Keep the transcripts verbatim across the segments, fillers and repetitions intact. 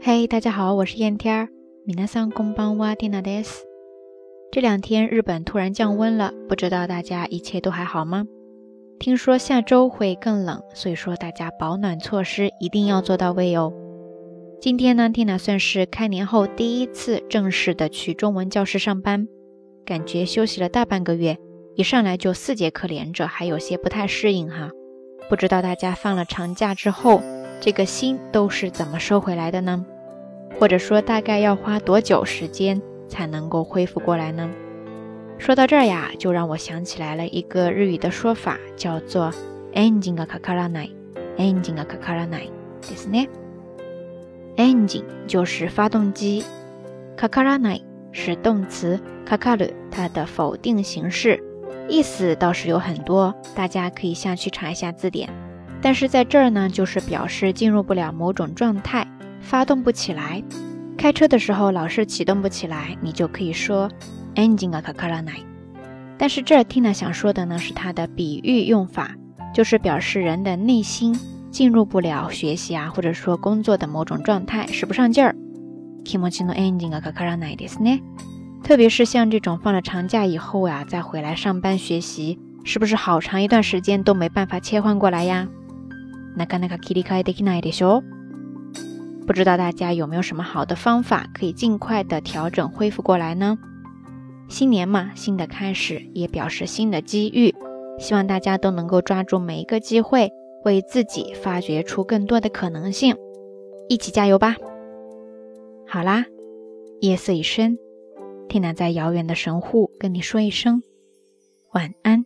嘿、hey, 大家好，我是燕天儿。皆さんこんばんは、ティナです。这两天日本突然降温了，不知道大家一切都还好吗？听说下周会更冷，所以说大家保暖措施一定要做到位哦。今天呢，蒂娜算是开年后第一次正式的去中文教室上班，感觉休息了大半个月，一上来就四节课连着，还有些不太适应哈。不知道大家放了长假之后，这个心都是怎么收回来的呢？或者说大概要花多久时间才能够恢复过来呢？说到这儿呀，就让我想起来了一个日语的说法，叫做エンジンがかからない、エンジンがかからないですね。エンジン就是发动机，かからない是动词かかる它的否定形式，意思倒是有很多，大家可以下去查一下字典。但是在这儿呢，就是表示进入不了某种状态，发动不起来。开车的时候老是启动不起来，你就可以说エンジンがかからない。但是这儿 Tina 想说的呢，是它的比喻用法，就是表示人的内心进入不了学习啊，或者说工作的某种状态，使不上劲儿。気持ちのエンジンがかからないですね。特别是像这种放了长假以后啊，再回来上班学习，是不是好长一段时间都没办法切换过来呀？なかなか切り替えできないでしょ。不知道大家有没有什么好的方法可以尽快的调整恢复过来呢？新年嘛，新的开始也表示新的机遇，希望大家都能够抓住每一个机会，为自己发掘出更多的可能性，一起加油吧！好啦，夜色已深，缇娜在遥远的神户跟你说一声晚安。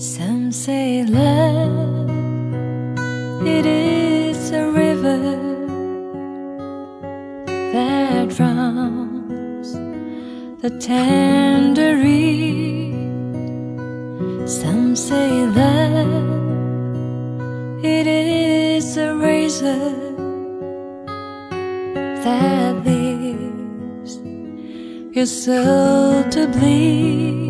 Some say love, it is a river that drowns the tender reed. Some say love, it is a razor that leaves your soul to bleed.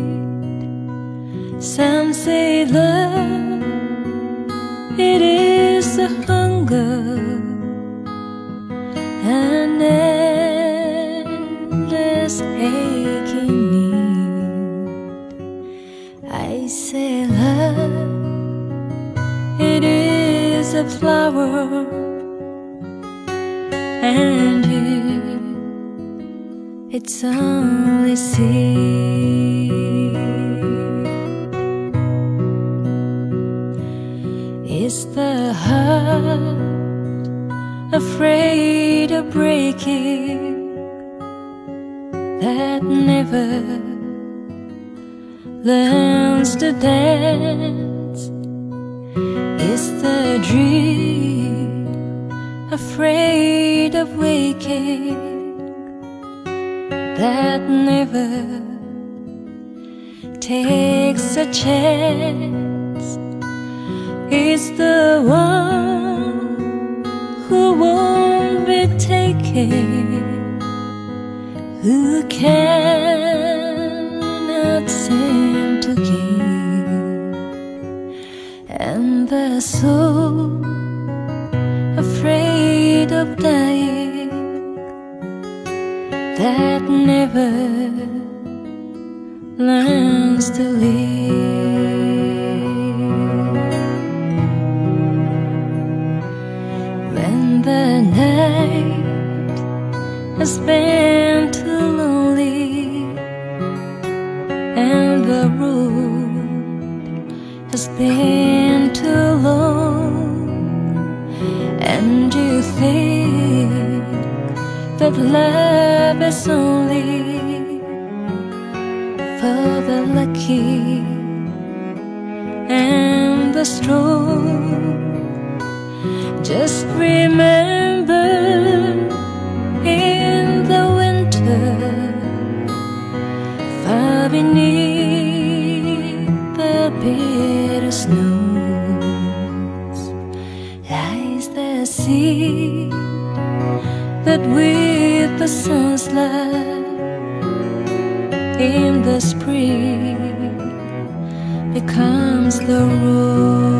Some say love, it is a hunger, an endless aching need. I say love, it is a flower, and you, it's only seed. Is the heart afraid of breaking that never learns to dance? Is the dream afraid of waking that never takes a chance? Is the one who won't be taken, who cannot seem to give, and the soul afraid of dying that never learns to live. The night has been too lonely, and the road has been too long, and you think that love is only for the lucky and the strong. Just remember, in the winter, far beneath the bitter snows, lies the seed, that with the sun's light in the spring becomes the road.